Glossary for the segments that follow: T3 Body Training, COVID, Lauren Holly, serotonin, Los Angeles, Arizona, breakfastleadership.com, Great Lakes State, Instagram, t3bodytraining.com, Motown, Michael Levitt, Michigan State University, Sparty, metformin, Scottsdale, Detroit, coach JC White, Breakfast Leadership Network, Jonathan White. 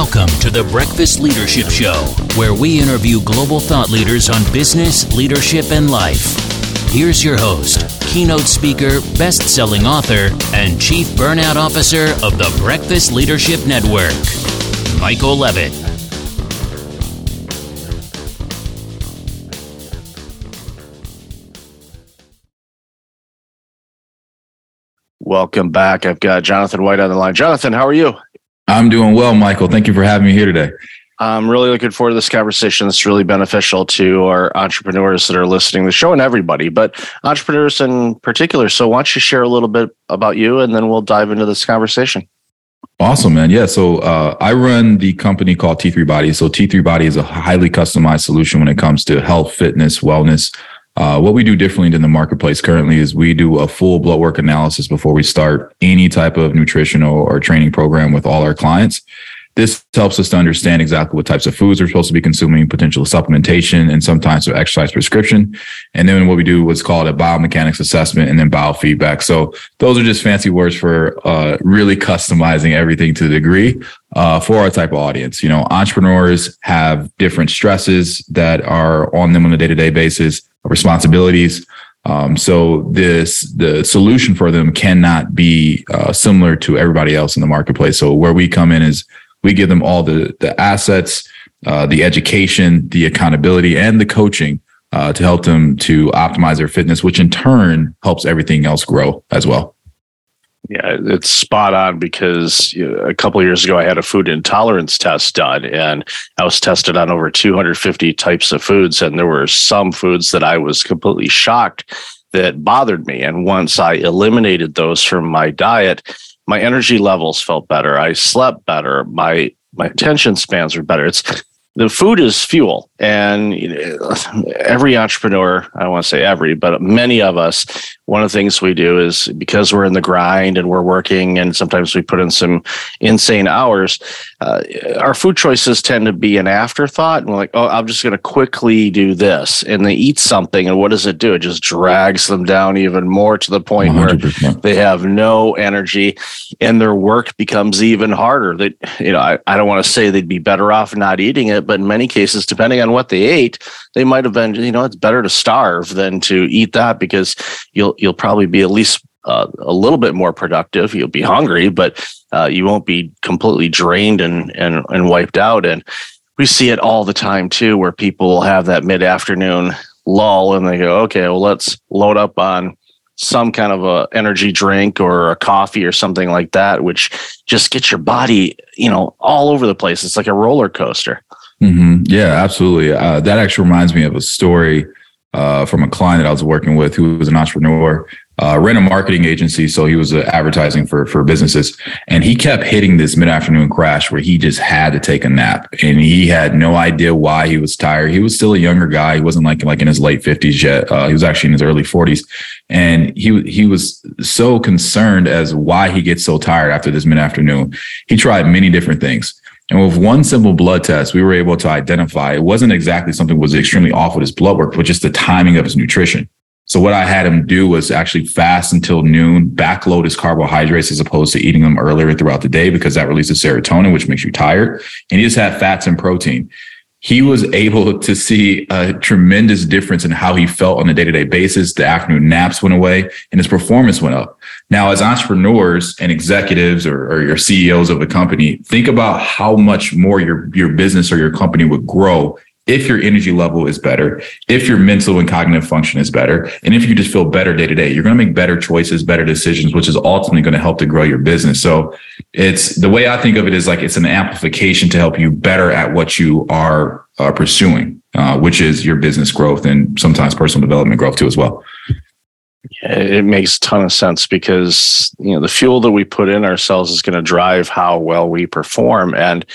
Welcome to the Breakfast Leadership Show, where we interview global thought leaders on business, leadership, and life. Here's your host, keynote speaker, best-selling author, and chief burnout officer of the Breakfast Leadership Network, Michael Levitt. Welcome back. I've got Jonathan White on the line. Jonathan, how are you? I'm doing well, Michael. Thank you for having me here today. I'm really looking forward to this conversation. It's really beneficial to our entrepreneurs that are listening to the show and everybody, but entrepreneurs in particular. So why don't you share a little bit about you, and then we'll dive into this conversation. Awesome, man. Yeah. So I run the company called T3 Body. So T3 Body is a highly customized solution when it comes to health, fitness, wellness. What we do differently than the marketplace currently is we do a full blood work analysis before we start any type of nutritional or training program with all our clients. This helps us to understand exactly what types of foods we're supposed to be consuming, potential supplementation, and sometimes an exercise prescription. And then what we do is called a biomechanics assessment and then biofeedback. So those are just fancy words for really customizing everything to the degree for our type of audience. You know, entrepreneurs have different stresses that are on them on a day-to-day basis, responsibilities. So the solution for them cannot be similar to everybody else in the marketplace. So where we come in is we give them all the assets, the education, the accountability, and the coaching to help them to optimize their fitness, which in turn helps everything else grow as well. Yeah, it's spot on, because a couple of years ago, I had a food intolerance test done, and I was tested on over 250 types of foods. And there were some foods that I was completely shocked that bothered me. And once I eliminated those from my diet, my energy levels felt better. I slept better. My attention spans were better. The food is fuel, and every entrepreneur, I don't want to say every, but many of us, one of the things we do is, because we're in the grind and we're working, and sometimes we put in some insane hours, our food choices tend to be an afterthought. And we're like, oh, I'm just going to quickly do this. And they eat something, and what does it do? It just drags them down even more, to the point 100%. Where they have no energy and their work becomes even harder. I don't want to say they'd be better off not eating it, but in many cases, depending on what they ate, they might have been, it's better to starve than to eat that, because you'll probably be at least a little bit more productive. You'll be hungry, but you won't be completely drained and wiped out. And we see it all the time too, where people have that mid-afternoon lull and they go, okay, well, let's load up on some kind of a energy drink or a coffee or something like that, which just gets your body, all over the place. It's like a roller coaster. Mm-hmm. Yeah, absolutely. That actually reminds me of a story from a client that I was working with, who was an entrepreneur, ran a marketing agency. So he was advertising for businesses, and he kept hitting this mid-afternoon crash where he just had to take a nap, and he had no idea why he was tired. He was still a younger guy. He wasn't like in his late 50s yet. He was actually in his early 40s. And he was so concerned as why he gets so tired after this mid-afternoon. He tried many different things. And with one simple blood test, we were able to identify it wasn't exactly something that was extremely off with his blood work, but just the timing of his nutrition. So what I had him do was actually fast until noon, backload his carbohydrates as opposed to eating them earlier throughout the day, because that releases serotonin, which makes you tired. And he just had fats and protein. He was able to see a tremendous difference in how he felt on a day-to-day basis. The afternoon naps went away and his performance went up. Now, as entrepreneurs and executives or your CEOs of a company, think about how much more your business or your company would grow if your energy level is better, if your mental and cognitive function is better, and if you just feel better day to day. You're going to make better choices, better decisions, which is ultimately going to help to grow your business. So it's the way I think of it is like it's an amplification to help you better at what you are pursuing, which is your business growth and sometimes personal development growth too as well. It makes a ton of sense, because the fuel that we put in ourselves is going to drive how well we perform, and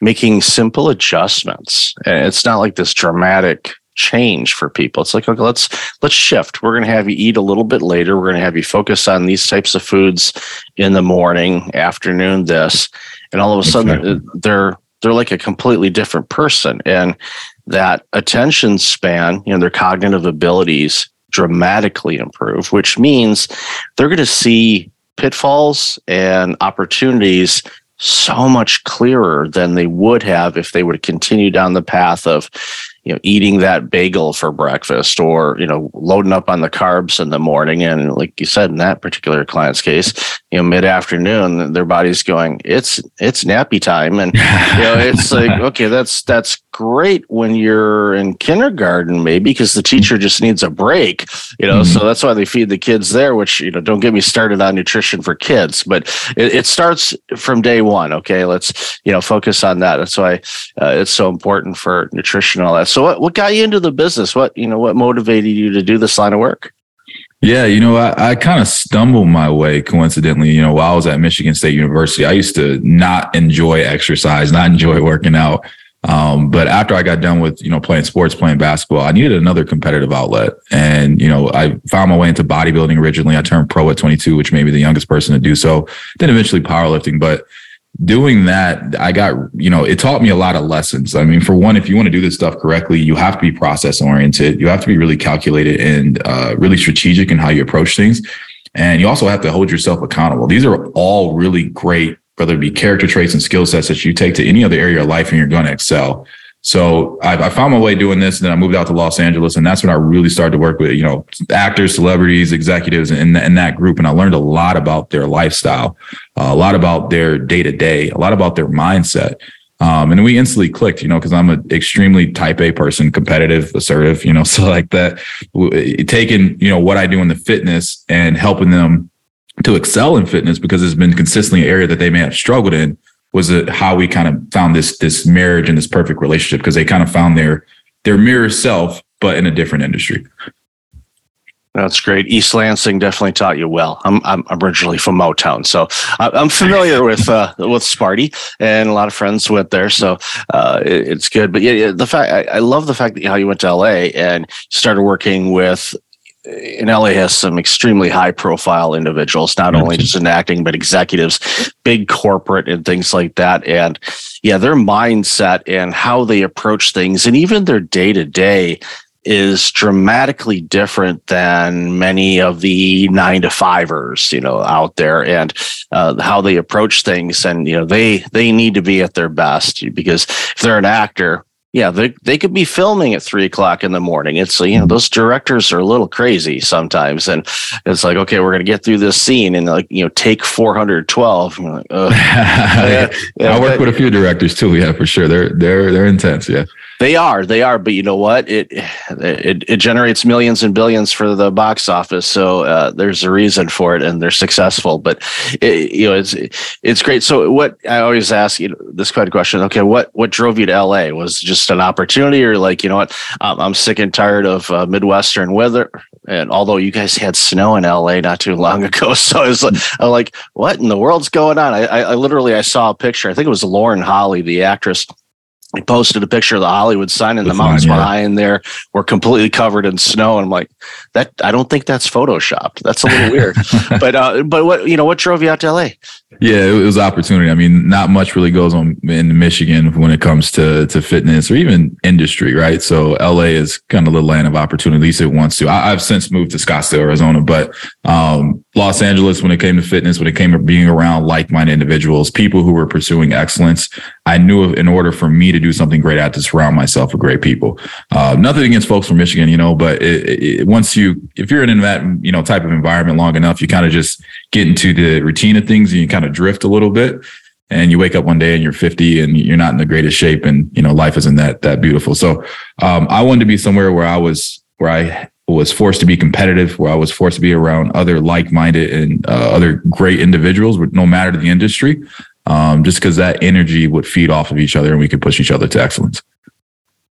making simple adjustments. And it's not like this dramatic change for people. It's like, okay, let's shift. We're going to have you eat a little bit later. We're going to have you focus on these types of foods in the morning, afternoon, this, and all of a sudden they're like a completely different person. And that attention span, their cognitive abilities dramatically improve, which means they're going to see pitfalls and opportunities so much clearer than they would have if they were to continue down the path of, you know, eating that bagel for breakfast or, you know, loading up on the carbs in the morning. And like you said, in that particular client's case, you know, mid-afternoon, their body's going, it's nappy time. And, you know, it's like, okay, that's great when you're in kindergarten, maybe because the teacher just needs a break, you know, so that's why they feed the kids there, which, you know, don't get me started on nutrition for kids, but it starts from day one. Okay. Let's, you know, focus on that. That's why it's so important for nutrition and all that. So what got you into the business? What motivated you to do this line of work? Yeah. You know, I kind of stumbled my way coincidentally, you know, while I was at Michigan State University. I used to not enjoy exercise, not enjoy working out. But after I got done with, you know, playing sports, playing basketball, I needed another competitive outlet. And, you know, I found my way into bodybuilding originally. I turned pro at 22, which made me the youngest person to do so. Then eventually powerlifting. But doing that, I got, you know, it taught me a lot of lessons. I mean, for one, if you want to do this stuff correctly, you have to be process oriented. You have to be really calculated and really strategic in how you approach things. And you also have to hold yourself accountable. These are all really great, whether it be character traits and skill sets that you take to any other area of life and you're going to excel. So I found my way doing this. And then I moved out to Los Angeles, and that's when I really started to work with, you know, actors, celebrities, executives, and that group. And I learned a lot about their lifestyle, a lot about their day to day, a lot about their mindset. And we instantly clicked, you know, because I'm an extremely type A person, competitive, assertive, you know, so like that, taking, you know, what I do in the fitness and helping them to excel in fitness, because it's been consistently an area that they may have struggled in, was how we kind of found this marriage and this perfect relationship, because they kind of found their mirror self, but in a different industry. That's great. East Lansing definitely taught you well. I'm originally from Motown, so I'm familiar with Sparty, and a lot of friends went there, so it's good. But yeah, the fact I love the fact that how you went to LA and started working with. And LA has some extremely high profile individuals, not only just in acting, but executives, big corporate and things like that. And yeah, their mindset and how they approach things and even their day to day is dramatically different than many of the 9-to-5ers, you know, out there, and how they approach things. And, you know, they need to be at their best, because if they're an actor, yeah, they could be filming at 3 o'clock in the morning. It's, you know, those directors are a little crazy sometimes. And it's like, okay, we're going to get through this scene and, like, you know, take 412. Like, yeah, I work with a few directors too. Yeah, for sure. They're intense. Yeah, they are. But you know what? It generates millions and billions for the box office. So there's a reason for it, and they're successful, but it's great. So what I always ask you this kind of question, okay, what drove you to LA? Was just an opportunity, or like, you know what, I'm sick and tired of Midwestern weather. And although you guys had snow in LA not too long ago, so I was like, what in the world's going on? I literally saw a picture. I think it was Lauren Holly, the actress. I posted a picture of the Hollywood sign, and the mountains behind there were completely covered in snow. And I'm like, that, I don't think that's photoshopped. That's a little weird. But what drove you out to LA? Yeah, it was opportunity. I mean, not much really goes on in Michigan when it comes to fitness or even industry, right? So LA is kind of the land of opportunity, at least it wants to. I've since moved to Scottsdale, Arizona, but Los Angeles, when it came to fitness, when it came to being around like-minded individuals, people who were pursuing excellence, I knew in order for me to do something great, I had to surround myself with great people. Nothing against folks from Michigan, you know, but if you're in that, you know, type of environment long enough, you kind of just get into the routine of things and you kind of drift a little bit, and you wake up one day and you're 50 and you're not in the greatest shape, and, you know, life isn't that beautiful. So I wanted to be somewhere where I was forced to be competitive, where I was forced to be around other like-minded and other great individuals, no matter the industry, just because that energy would feed off of each other and we could push each other to excellence.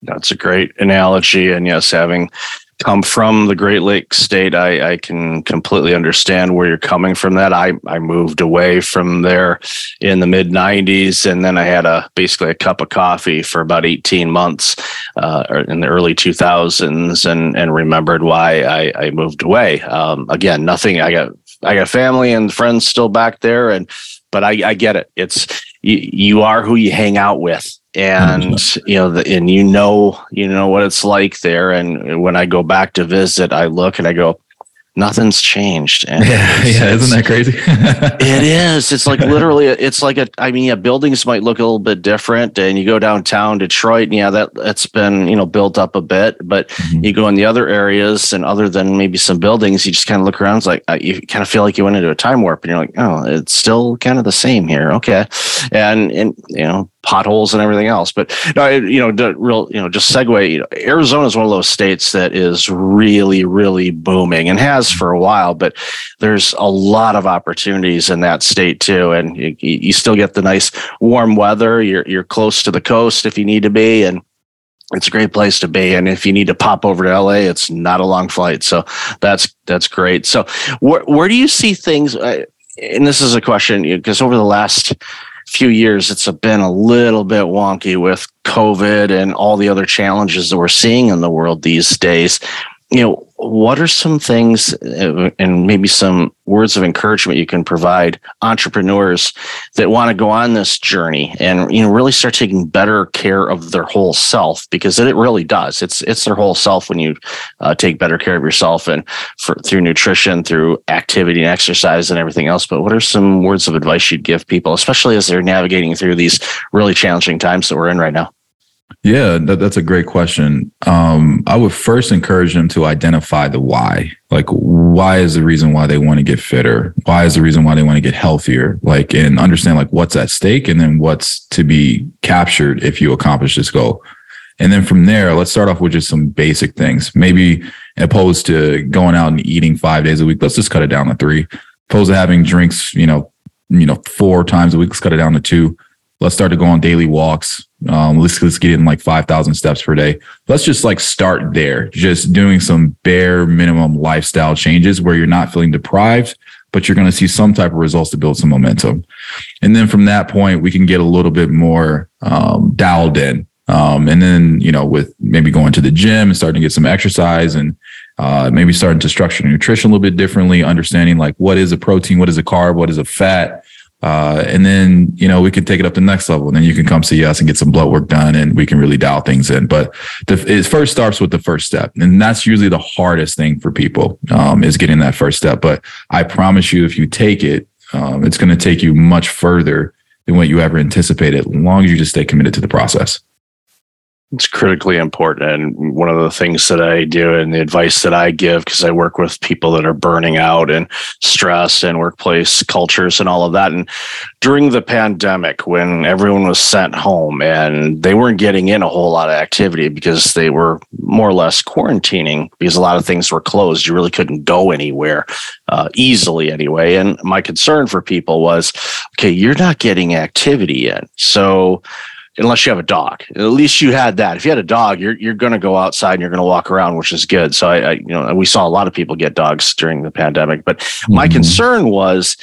That's a great analogy. And yes, having come from the Great Lakes State, I can completely understand where you're coming from. That I moved away from there in the mid-90s, and then I had basically a cup of coffee for about 18 months in the early 2000s, and remembered why I moved away. Again, nothing. I got family and friends still back there, but I get it. It's you are who you hang out with. And, you know, you know what it's like there. And when I go back to visit, I look and I go, nothing's changed. And isn't that crazy? It is. It's like literally, it's like a, I mean, yeah, buildings might look a little bit different, and you go downtown Detroit and that's been, built up a bit, but you go in the other areas and other than maybe some buildings, you just kind of look around. It's like, you kind of feel like you went into a time warp and you're like, oh, it's still kind of the same here. Okay. And potholes and everything else, but no, just segue, Arizona is one of those states that is really, really booming and has for a while, but there's a lot of opportunities in that state too. And you still get the nice warm weather. You're close to the coast if you need to be, and it's a great place to be. And if you need to pop over to LA, it's not a long flight. So that's great. So where do you see things? And this is a question because over the last few years, it's been a little bit wonky with COVID and all the other challenges that we're seeing in the world these days. What are some things and maybe some words of encouragement you can provide entrepreneurs that want to go on this journey and, really start taking better care of their whole self, because it really does. It's their whole self when you take better care of yourself and through nutrition, through activity and exercise and everything else. But what are some words of advice you'd give people, especially as they're navigating through these really challenging times that we're in right now? Yeah, that's a great question. I would first encourage them to identify the why. Like, why is the reason why they want to get fitter? Why is the reason why they want to get healthier? And understand what's at stake and then what's to be captured if you accomplish this goal. And then from there, let's start off with just some basic things. Maybe opposed to going out and eating 5 days a week, let's just cut it down to 3. Opposed to having drinks, 4 times a week, let's cut it down to 2. Let's start to go on daily walks. Let's get in 5,000 steps per day. Let's just start there, just doing some bare minimum lifestyle changes where you're not feeling deprived, but you're going to see some type of results to build some momentum. And then from that point, we can get a little bit more dialed in. And then, with maybe going to the gym and starting to get some exercise and maybe starting to structure nutrition a little bit differently, understanding what is a protein, what is a carb, what is a fat. And then, we can take it up to the next level, and then you can come see us and get some blood work done, and we can really dial things in. But it first starts with the first step. And that's usually the hardest thing for people, is getting that first step. But I promise you, if you take it, it's going to take you much further than what you ever anticipated, as long as you just stay committed to the process. It's critically important. And one of the things that I do and the advice that I give, because I work with people that are burning out and stress and workplace cultures and all of that. And during the pandemic, when everyone was sent home and they weren't getting in a whole lot of activity because they were more or less quarantining because a lot of things were closed. You really couldn't go anywhere easily anyway. And my concern for people was, okay, you're not getting activity in. So unless you have a dog, at least you had that. If you had a dog, you're going to go outside and you're going to walk around, which is good. So we saw a lot of people get dogs during the pandemic, but my concern was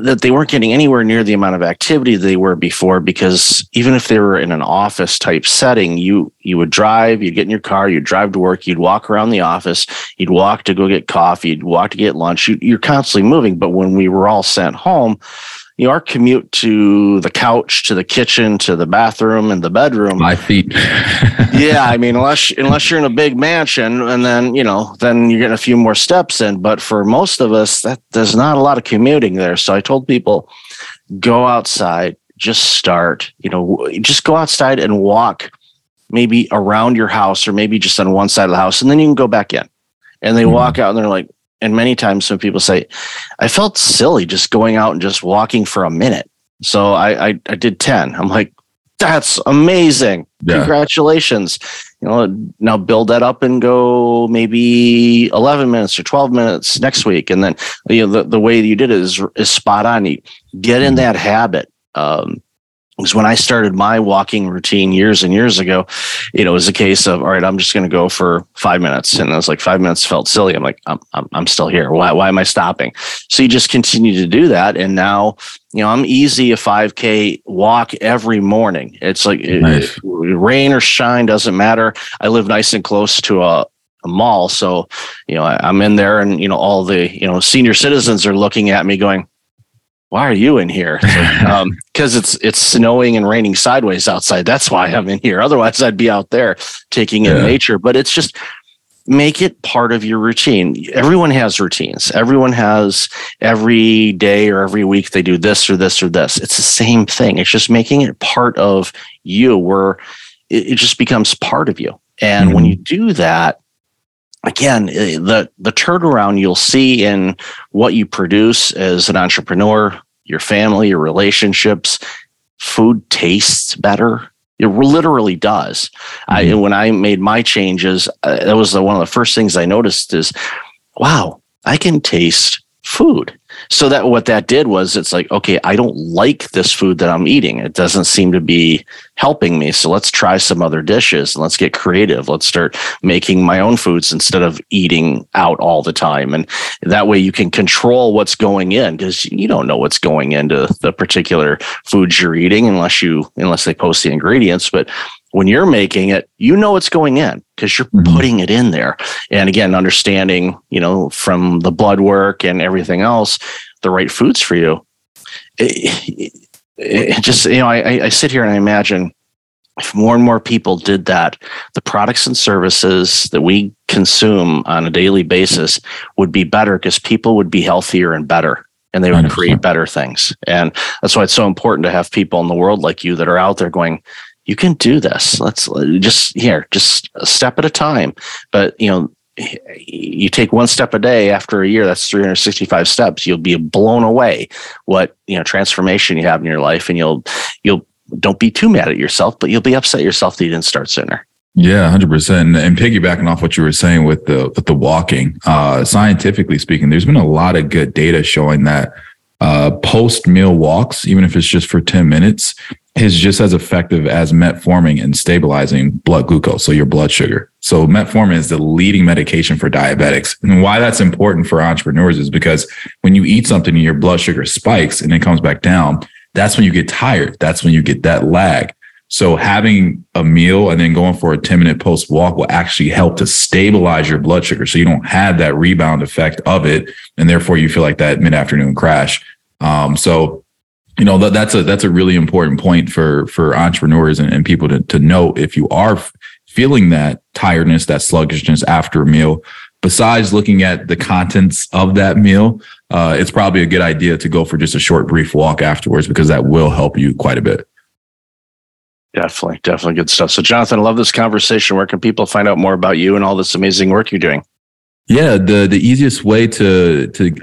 that they weren't getting anywhere near the amount of activity they were before, because even if they were in an office type setting, you would drive, you'd get in your car, you'd drive to work, you'd walk around the office, you'd walk to go get coffee, you'd walk to get lunch. You're constantly moving. But when we were all sent home, our commute to the couch, to the kitchen, to the bathroom, and the bedroom. My feet. Yeah, I mean, unless you're in a big mansion, and then then you're getting a few more steps in. But for most of us, there's not a lot of commuting there. So I told people, go outside, just start. Just go outside and walk, maybe around your house, or maybe just on one side of the house, and then you can go back in. And they walk out, and they're like. And many times some people say, I felt silly just going out and just walking for a minute. So I did 10. I'm like, that's amazing. Yeah. Congratulations. Now build that up and go maybe 11 minutes or 12 minutes next week. And then, the way you did it is spot on. You get in that habit. Because when I started my walking routine years and years ago, it was a case of, all right, I'm just going to go for 5 minutes. And I was like, 5 minutes felt silly. I'm like, I'm still here. Why am I stopping? So you just continue to do that. And now, I'm easy a 5K walk every morning. It's like nice. Rain or shine, doesn't matter. I live nice and close to a mall. So, I'm in there and, all the, senior citizens are looking at me going, why are you in here? Because it's snowing and raining sideways outside. That's why I'm in here. Otherwise, I'd be out there taking in nature. But it's just make it part of your routine. Everyone has routines. Everyone has every day or every week they do this or this or this. It's the same thing. It's just making it part of you where it just becomes part of you. And when you do that, again, the turnaround you'll see in what you produce as an entrepreneur, your family, your relationships, food tastes better. It literally does. When I made my changes, that was one of the first things I noticed is, wow, I can taste food. So that what that did was it's like, okay, I don't like this food that I'm eating. It doesn't seem to be helping me. So let's try some other dishes and let's get creative. Let's start making my own foods instead of eating out all the time. And that way you can control what's going in, because you don't know what's going into the particular foods you're eating unless they post the ingredients. But when you're making it, you know what's going in because you're putting it in there. And again, understanding, from the blood work and everything else, the right foods for you. It just, I sit here and I imagine if more and more people did that, the products and services that we consume on a daily basis would be better because people would be healthier and better. And they would create better things. And that's why it's so important to have people in the world like you that are out there going, you can do this. Let's just a step at a time. But, you take one step a day after a year, that's 365 steps. You'll be blown away what, transformation you have in your life. And you'll don't be too mad at yourself, but you'll be upset at yourself that you didn't start sooner. Yeah, 100%. And piggybacking off what you were saying with the walking, scientifically speaking, there's been a lot of good data showing that post-meal walks, even if it's just for 10 minutes, is just as effective as metformin in stabilizing blood glucose, so your blood sugar. So metformin is the leading medication for diabetics. And why that's important for entrepreneurs is because when you eat something and your blood sugar spikes and it comes back down, that's when you get tired. That's when you get that lag. So having a meal and then going for a 10-minute post walk will actually help to stabilize your blood sugar. So you don't have that rebound effect of it. And therefore you feel like that mid-afternoon crash. That's a really important point for entrepreneurs and people to know if you are feeling that tiredness, that sluggishness after a meal. Besides looking at the contents of that meal, it's probably a good idea to go for just a short, brief walk afterwards, because that will help you quite a bit. Definitely good stuff. So, Jonathan, I love this conversation. Where can people find out more about you and all this amazing work you're doing? Yeah, the easiest way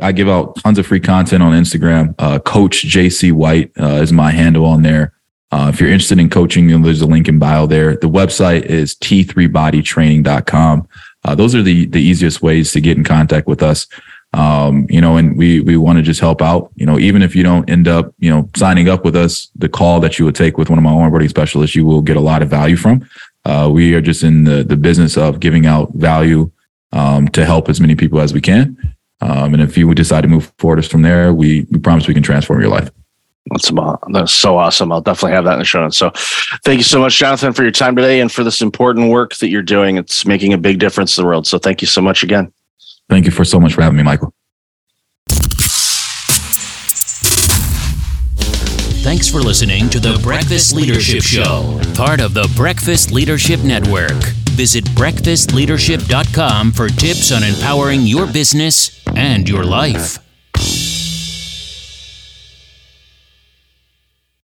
I give out tons of free content on Instagram. Coach JC White is my handle on there. If you're interested in coaching, there's a link in bio there. The website is t3bodytraining.com. Those are the easiest ways to get in contact with us. And we want to just help out, even if you don't end up, signing up with us, the call that you would take with one of my onboarding specialists, you will get a lot of value from. We are just in the business of giving out value, to help as many people as we can. And if you would decide to move forward from there, we promise we can transform your life. That's so awesome. I'll definitely have that in the show notes. So thank you so much, Jonathan, for your time today and for this important work that you're doing. It's making a big difference in the world. So thank you so much again. Thank you so much for having me, Michael. Thanks for listening to the Breakfast Leadership Show, part of the Breakfast Leadership Network. Visit breakfastleadership.com for tips on empowering your business and your life.